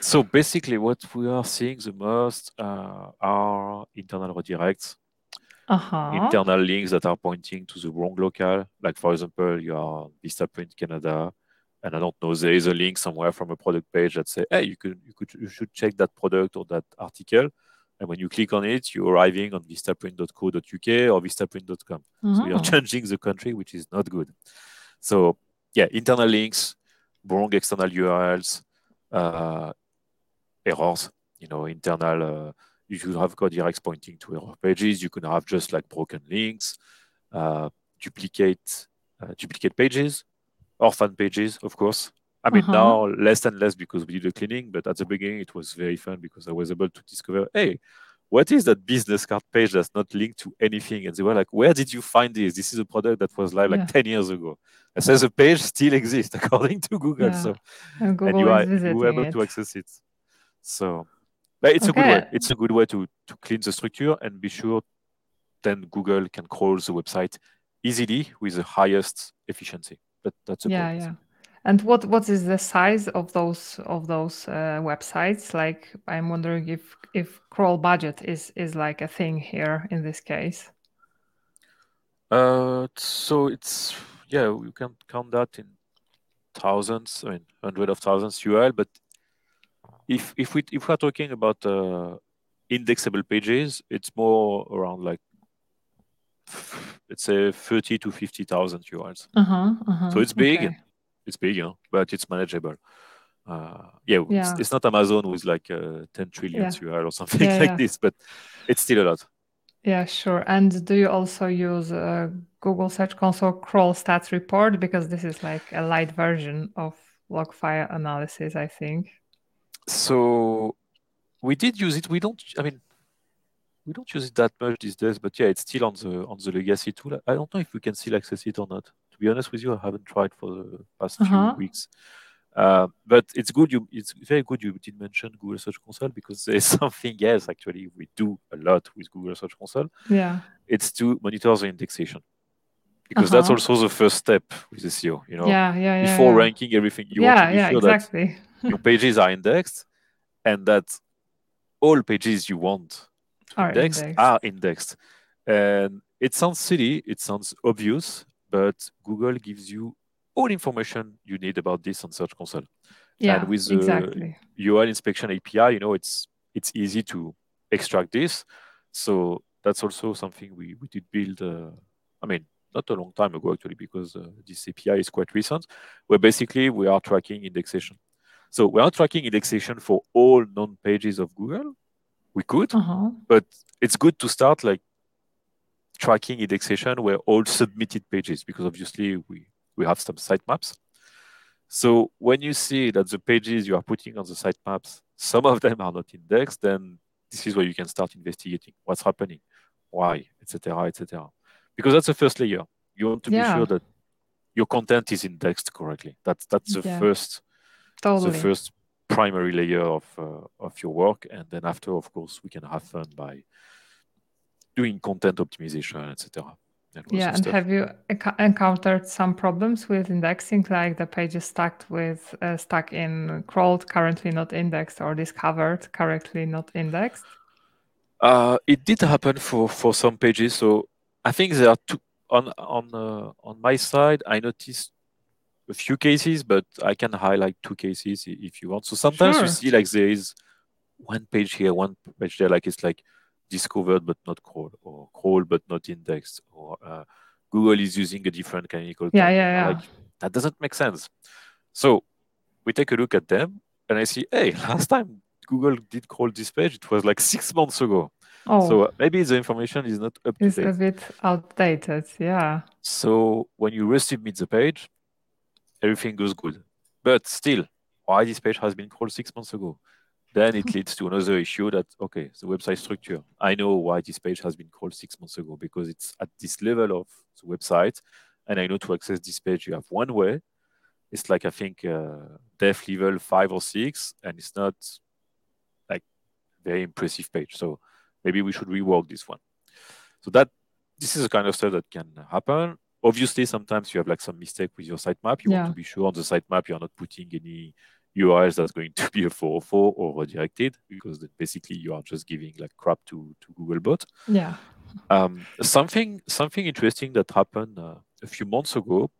So basically, what we are seeing the most are internal redirects. Internal links that are pointing to the wrong locale. Like, for example, you are Vistaprint Canada, and I don't know, there is a link somewhere from a product page that says, hey, you should check that product or that article. And when you click on it, you're arriving on vistaprint.co.uk or vistaprint.com. So you're changing the country, which is not good. So, internal links, wrong external URLs, errors, internal... You could have redirects pointing to error pages. You could have just like broken links, duplicate pages, orphan pages, of course. I mean, now less and less because we did the cleaning, but at the beginning it was very fun because I was able to discover, hey, what is that business card page that's not linked to anything? And they were like, where did you find this? This is a product that was live 10 years ago. It says the page still exists according to Google. Yeah. So, and you are able to access it. So... But it's a good way. It's a good way to clean the structure and be sure then Google can crawl the website easily with the highest efficiency. But that's a point. Yeah. And what is the size of those websites? Like, I'm wondering if crawl budget is like a thing here in this case. So it's you can count that in thousands, I mean hundreds of thousands URL, but. If we are talking about indexable pages, it's more around like let's say 30 to 50,000 URLs. So it's big, but it's manageable. It's not Amazon with like 10 trillion URL or something like this, but it's still a lot. Yeah, sure. And do you also use Google Search Console crawl stats report? Because this is like a light version of log file analysis, I think. So we did use it. We don't use it that much these days, but yeah, it's still on the legacy tool. I don't know if we can still access it or not. To be honest with you, I haven't tried for the past few weeks. But it's good. It's very good you did mention Google Search Console, because there's something else actually we do a lot with Google Search Console. Yeah, it's to monitor the indexation, because that's also the first step with SEO. You know, before ranking everything, you want to be sure that your pages are indexed and that all pages you want to index are indexed. And it sounds silly, it sounds obvious, but Google gives you all information you need about this on Search Console. Yeah, and with the URL inspection API, you know, it's easy to extract this. So that's also something we did build, not a long time ago, actually, because this API is quite recent, where basically we are tracking indexation. So we are tracking indexation for all known pages of Google. We could, but it's good to start like tracking indexation where all submitted pages, because obviously we have some sitemaps. So when you see that the pages you are putting on the sitemaps, some of them are not indexed, then this is where you can start investigating what's happening, why, etc. Because that's the first layer. You want to be sure that your content is indexed correctly. That's the first primary layer of your work. And then after, of course, we can have fun by doing content optimization, etc. Yeah, and have you encountered some problems with indexing, like the pages stuck in crawled, currently not indexed, or discovered, currently not indexed? It did happen for some pages. So I think there are two. On my side, I noticed a few cases, but I can highlight two cases if you want. So sometimes you see like there is one page here, one page there, like it's like discovered but not crawled, or crawled but not indexed, or Google is using a different canonical type. Like, that doesn't make sense. So we take a look at them, and I see, hey, last time Google did crawl this page, it was like 6 months ago. Oh. So maybe the information is not up to date. It's a bit outdated, yeah. So when you resubmit the page, everything goes good. But still, why this page has been crawled 6 months ago? Then it leads to another issue that, okay, the website structure. I know why this page has been crawled 6 months ago, because it's at this level of the website. And I know to access this page, you have one way. It's like, I think, dev level 5 or 6, and it's not like very impressive page. So maybe we should rework this one. So this is the kind of stuff that can happen. Obviously, sometimes you have like some mistake with your sitemap. You want to be sure on the sitemap you're not putting any URLs that's going to be a 404 or redirected, because then basically you are just giving like crap to Googlebot. Yeah. Something interesting that happened a few months ago,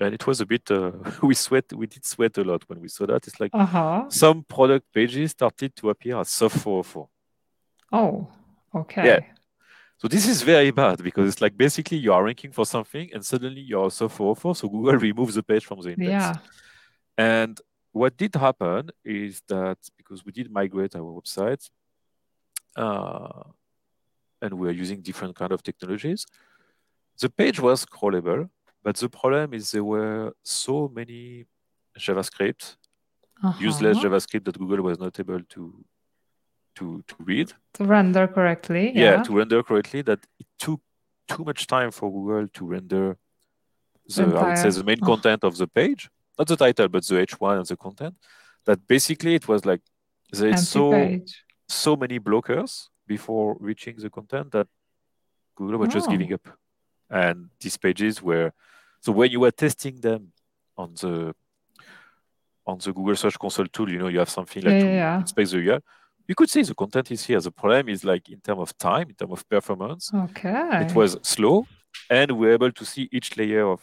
and it was a bit we did sweat a lot when we saw that. It's like some product pages started to appear as soft 404. Oh, okay. Yeah. So this is very bad, because it's like basically you are ranking for something and suddenly you're soft 404, so Google removes the page from the index. Yeah. And what did happen is that, because we did migrate our website, and we're using different kind of technologies, the page was crawlable, but the problem is there were so many JavaScript, useless JavaScript, that Google was not able to read. To render correctly. Yeah, to render correctly, that it took too much time for Google to render the main content of the page. Not the title, but the H1 and the content, that basically it was like there's so many blockers before reaching the content that Google was just giving up. And these pages were... So when you were testing them on the Google Search Console tool, you know, you have something like to inspect the URL. You could see the content is here. The problem is like in terms of time, in terms of performance. Okay. It was slow, and we were able to see each layer of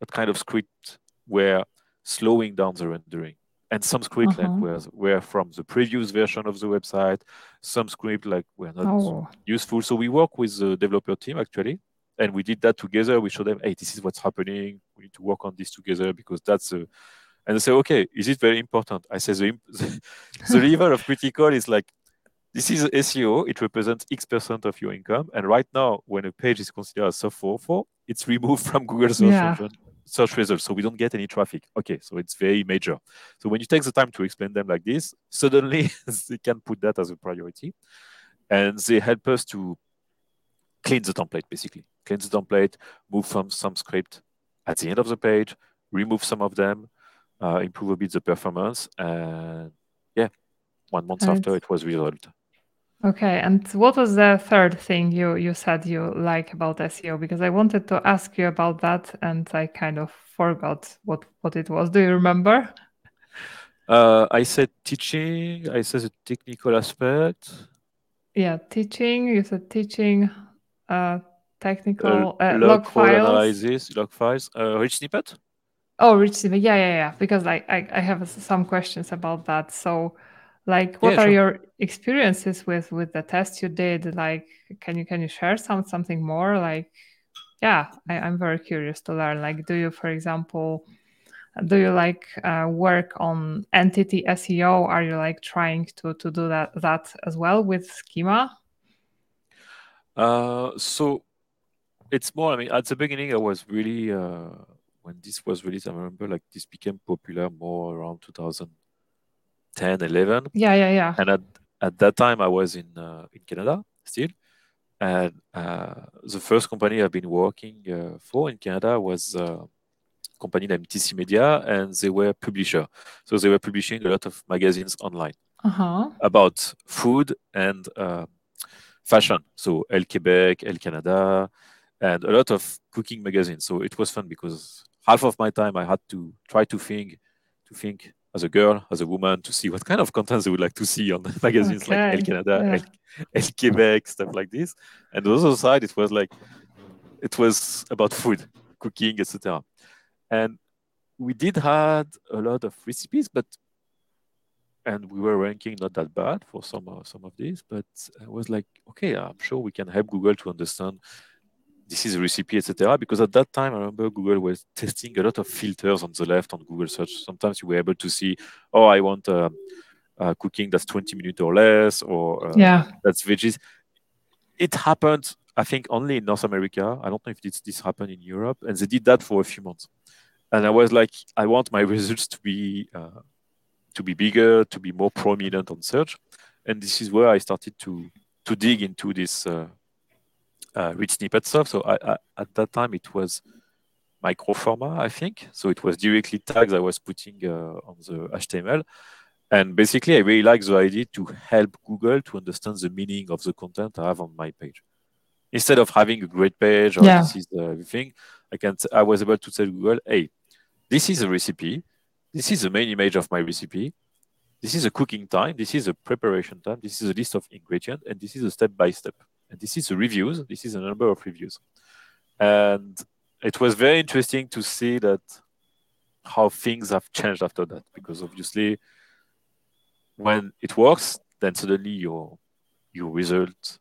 that kind of script were slowing down the rendering. And some script were from the previous version of the website. Some script were not useful. So we work with the developer team actually, and we did that together. We showed them, hey, this is what's happening. We need to work on this together, because that's a... And they say, okay, is it very important? I say the level of critical is like This is SEO. It represents X% of your income. And right now, when a page is considered a sub 404, it's removed from Google search results. So we don't get any traffic. Okay, so it's very major. So when you take the time to explain them like this, suddenly they can put that as a priority. And they help us to clean the template, basically. Clean the template, move from some script at the end of the page, remove some of them, improve a bit the performance. And yeah, 1 month after it was resolved. Okay, and what was the third thing you said you like about SEO? Because I wanted to ask you about that, and I kind of forgot what it was. Do you remember? I said teaching. I said the technical aspect. Yeah, teaching. You said teaching, technical log files. Analysis, log files. Rich snippet? Oh, rich snippet. Yeah. Because I have some questions about that. So... What are your experiences with the test you did? Can you share something more? I'm very curious to learn. Do you work on entity SEO? Are you trying to do that as well with schema? So it's more. At the beginning, I was really when this was released. I remember this became popular more around 2010, 11. Yeah. And at that time, I was in Canada still, and the first company I've been working for in Canada was a company named TC Media, and they were a publisher. So they were publishing a lot of magazines online about food and fashion. So Elle Quebec, Elle Canada, and a lot of cooking magazines. So it was fun because half of my time I had to try to think. As a girl, as a woman, to see what kind of content they would like to see on the magazines like Elle Canada, Elle Quebec, stuff like this. And on the other side, it was about food, cooking, etc. And we did had a lot of recipes, and we were ranking not that bad for some of these. But I was like, okay, I'm sure we can help Google to understand this is a recipe, etc. Because at that time, I remember Google was testing a lot of filters on the left on Google search. Sometimes you were able to see, I want cooking that's 20 minutes or less, or that's veggies. It happened, I think, only in North America. I don't know if this happened in Europe. And they did that for a few months. And I was like, I want my results to be bigger, to be more prominent on search. And this is where I started to dig into this rich snippet stuff. So I, at that time, it was micro format, I think. So it was directly tags I was putting on the HTML. And basically, I really like the idea to help Google to understand the meaning of the content I have on my page. Instead of having a great page or this is everything, I was able to tell Google, hey, this is a recipe. This is the main image of my recipe. This is a cooking time. This is a preparation time. This is a list of ingredients. And this is a step-by-step. And this is the reviews. This is a number of reviews. And it was very interesting to see that how things have changed after that. Because obviously, when it works, then suddenly your result,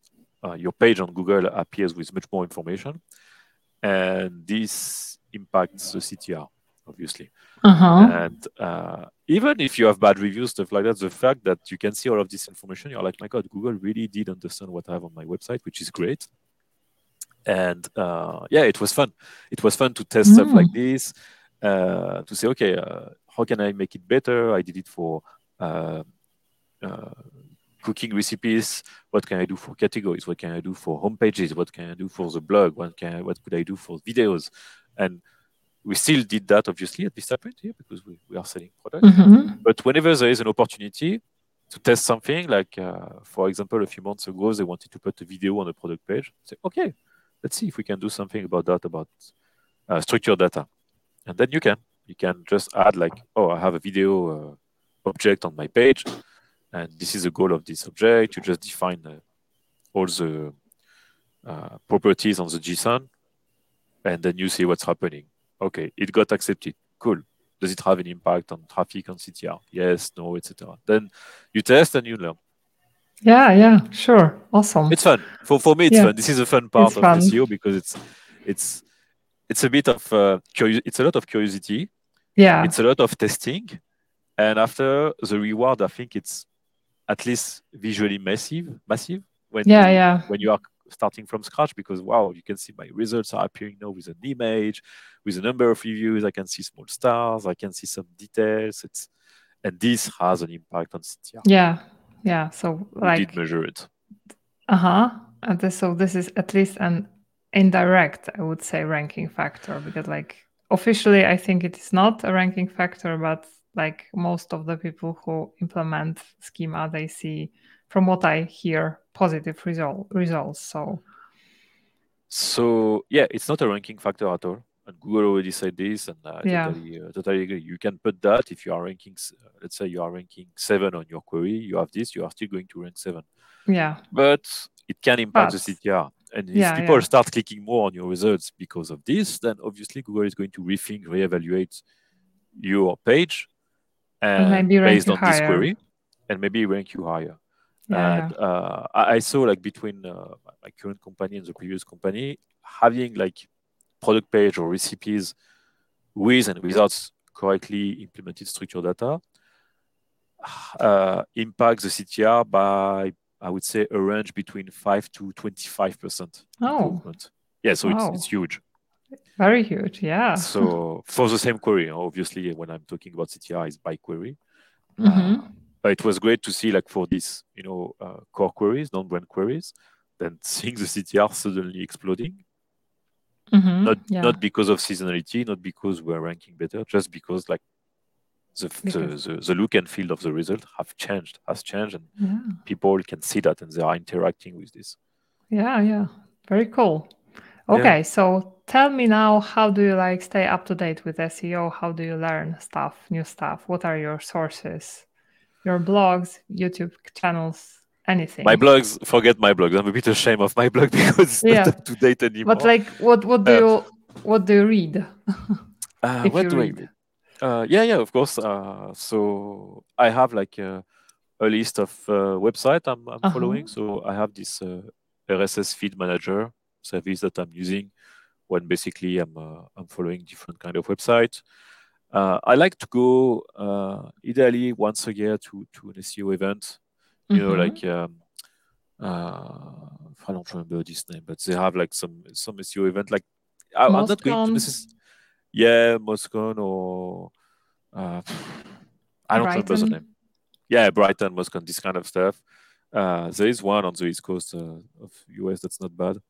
your page on Google appears with much more information. And this impacts the CTR, obviously. And even if you have bad reviews, stuff like that, the fact that you can see all of this information, you're like, my God, Google really did understand what I have on my website, which is great. And it was fun. It was fun to test stuff like this, to say, okay, how can I make it better? I did it for cooking recipes. What can I do for categories? What can I do for homepages? What can I do for the blog? What could I do for videos? And we still did that, obviously, at Vistaprint here because we are selling products. But whenever there is an opportunity to test something, for example, a few months ago, they wanted to put a video on a product page. Say, okay, let's see if we can do something about that, about structured data. And then you can just add I have a video object on my page, and this is the goal of this object. You just define all the properties on the JSON, and then you see what's happening. Okay, it got accepted. Cool. Does it have an impact on traffic, on CTR? Yes, no, etc. Then you test and you learn. Yeah, sure. Awesome. It's fun. For me, it's fun. This is a fun part of SEO because it's a bit of it's a lot of curiosity. Yeah. It's a lot of testing, and after the reward, I think it's at least visually massive when you are starting from scratch, because wow, you can see my results are appearing now with an image, with a number of reviews. I can see small stars. I can see some details. And this has an impact on CTR. Yeah. So we did measure it. And so this is at least an indirect, I would say, ranking factor, because officially, I think it is not a ranking factor, but most of the people who implement schema, they see, from what I hear, positive results. So yeah, it's not a ranking factor at all. And Google already said this, and I totally agree. You can put that if you are ranking, let's say you are ranking 7 on your query, you have this, you are still going to rank 7. Yeah. But it can impact the CTR. And if people start clicking more on your results because of this, then obviously Google is going to reevaluate your page and based on this query, and maybe rank you higher. Yeah, and I saw between my current company and the previous company, having product page or recipes with and without correctly implemented structured data impacts the CTR by, I would say, a range between 5 to 25%. Improvement. Yeah, so it's huge. Very huge, yeah. So for the same query, obviously, when I'm talking about CTR, it's by query. Mm-hmm. It was great to see, for this, core queries, non-brand queries, then seeing the CTR suddenly exploding. Mm-hmm. Not because of seasonality, not because we're ranking better, just because the look and feel of the result has changed, and people can see that, and they are interacting with this. Yeah, very cool. Okay, so tell me now, how do you stay up to date with SEO? How do you learn new stuff? What are your sources? Your blogs, YouTube channels, anything? My blogs, forget my blogs. I'm a bit ashamed of my blog because it's not up to date anymore. But what do you read? What do I read? Of course. So I have a list of websites I'm following. So I have this RSS feed manager service that I'm using when basically I'm following different kind of websites. I like to go ideally once a year to an SEO event. I don't remember this name, but they have some SEO event I'm not going to this. Yeah, Moscone or I don't remember the name. Yeah, Brighton, Moscone, this kind of stuff. There is one on the East Coast of US that's not bad.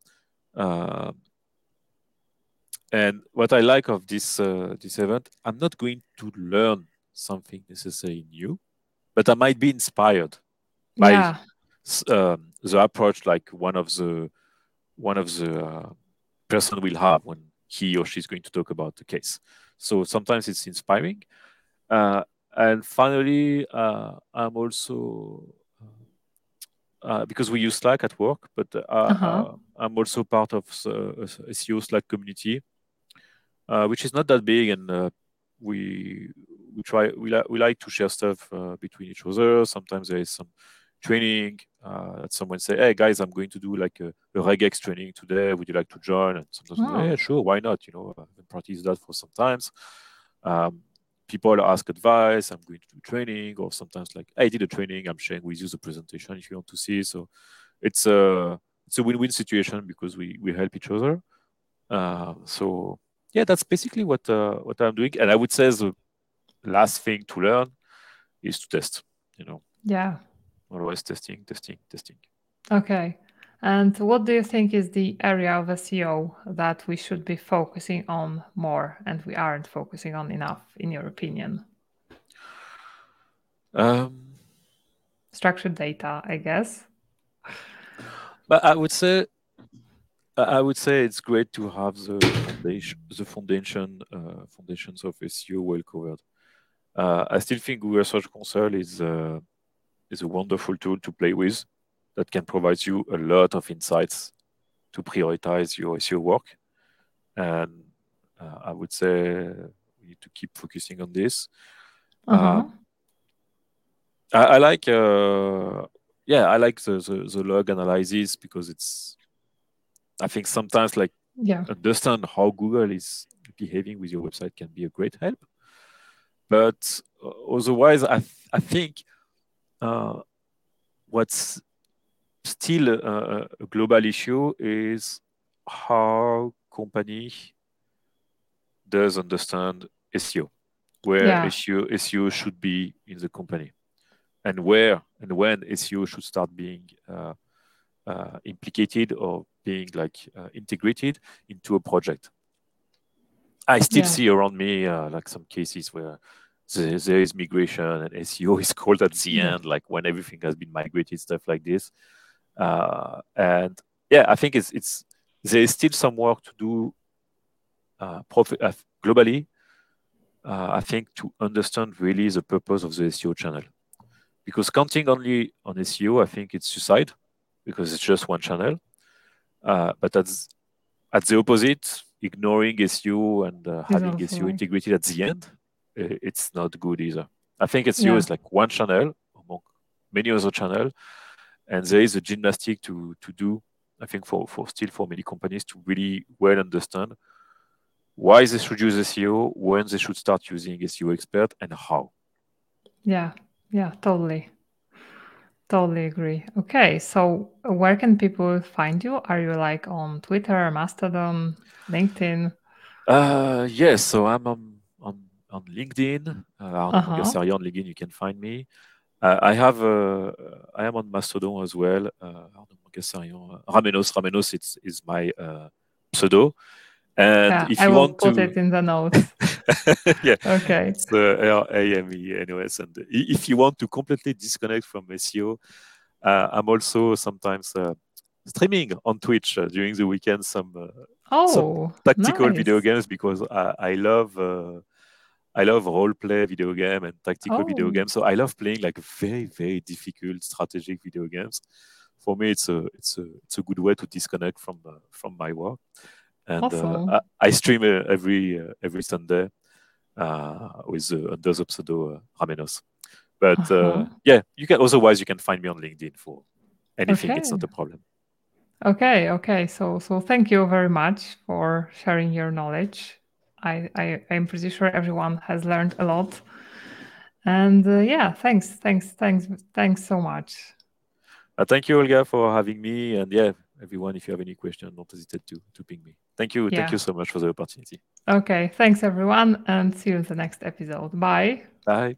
And what I like of this event, I'm not going to learn something necessarily new, but I might be inspired by the approach one of the person will have when he or she is going to talk about the case. So sometimes it's inspiring. And finally, I'm also, because we use Slack at work, but I'm also part of the SEO Slack community, which is not that big, and we like to share stuff between each other. Sometimes there is some training. Someone say, "Hey guys, I'm going to do a regex training today. Would you like to join?" And sometimes, yeah, sure, why not? I've practiced that for some time. People ask advice. I'm going to do training, or sometimes I did a training. I'm sharing with you the presentation if you want to see. So it's a win-win situation because we help each other. So yeah, that's basically what I'm doing. And I would say the last thing to learn is to test. Yeah. Always testing. Okay. And what do you think is the area of SEO that we should be focusing on more and we aren't focusing on enough, in your opinion? Structured data, I guess. But I would say it's great to have the foundations of SEO well covered. I still think Google Search Console is a wonderful tool to play with that can provide you a lot of insights to prioritize your SEO work. And I would say we need to keep focusing on this. I like the log analysis because I think sometimes understand how Google is behaving with your website can be a great help. But otherwise, I think What's still a global issue is how company does understand SEO, where SEO should be in the company, and where and when SEO should start being implicated or being integrated into a project. I still see around me some cases where there is migration and SEO is called at the end, when everything has been migrated, stuff like this. I think it's there is still some work to do globally. I think to understand really the purpose of the SEO channel, because counting only on SEO, I think it's suicide, because it's just one channel. But at the opposite, ignoring SEO and having SEO integrated at the end, it's not good either. I think SEO is one channel among many other channels, and there is a gymnastic to do. I think for many companies to really well understand why they should use SEO, when they should start using SEO expert, and how. Yeah, totally. Totally agree. Okay, so where can people find you? Are you on Twitter, Mastodon, LinkedIn? Yes, so I'm on LinkedIn. Arnaud Mangasaryan on LinkedIn, you can find me. I am on Mastodon as well. Arnaud Mangasaryan, Ramenos is my pseudo. And if you want to, I will put it in the notes. Yeah. Okay. It's RAMENOS. And if you want to completely disconnect from SEO, I'm also sometimes streaming on Twitch during the weekend some tactical video games, because I love role play video game and tactical video games. So I love playing very, very difficult strategic video games. For me, it's a good way to disconnect from my work. And awesome. I stream every Sunday with under the pseudo Ramenos. But you can otherwise you can find me on LinkedIn for anything. Okay. It's not a problem. Okay. So thank you very much for sharing your knowledge. I'm pretty sure everyone has learned a lot. And thanks so much. Thank you, Olga, for having me. And everyone, if you have any question, don't hesitate to ping me. Thank you. Yeah. Thank you so much for the opportunity. Okay. Thanks, everyone. And see you in the next episode. Bye. Bye.